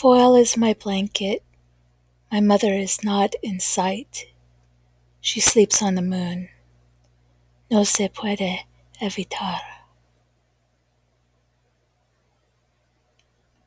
Foil is my blanket. My mother is not in sight. She sleeps on the moon. No se puede evitar.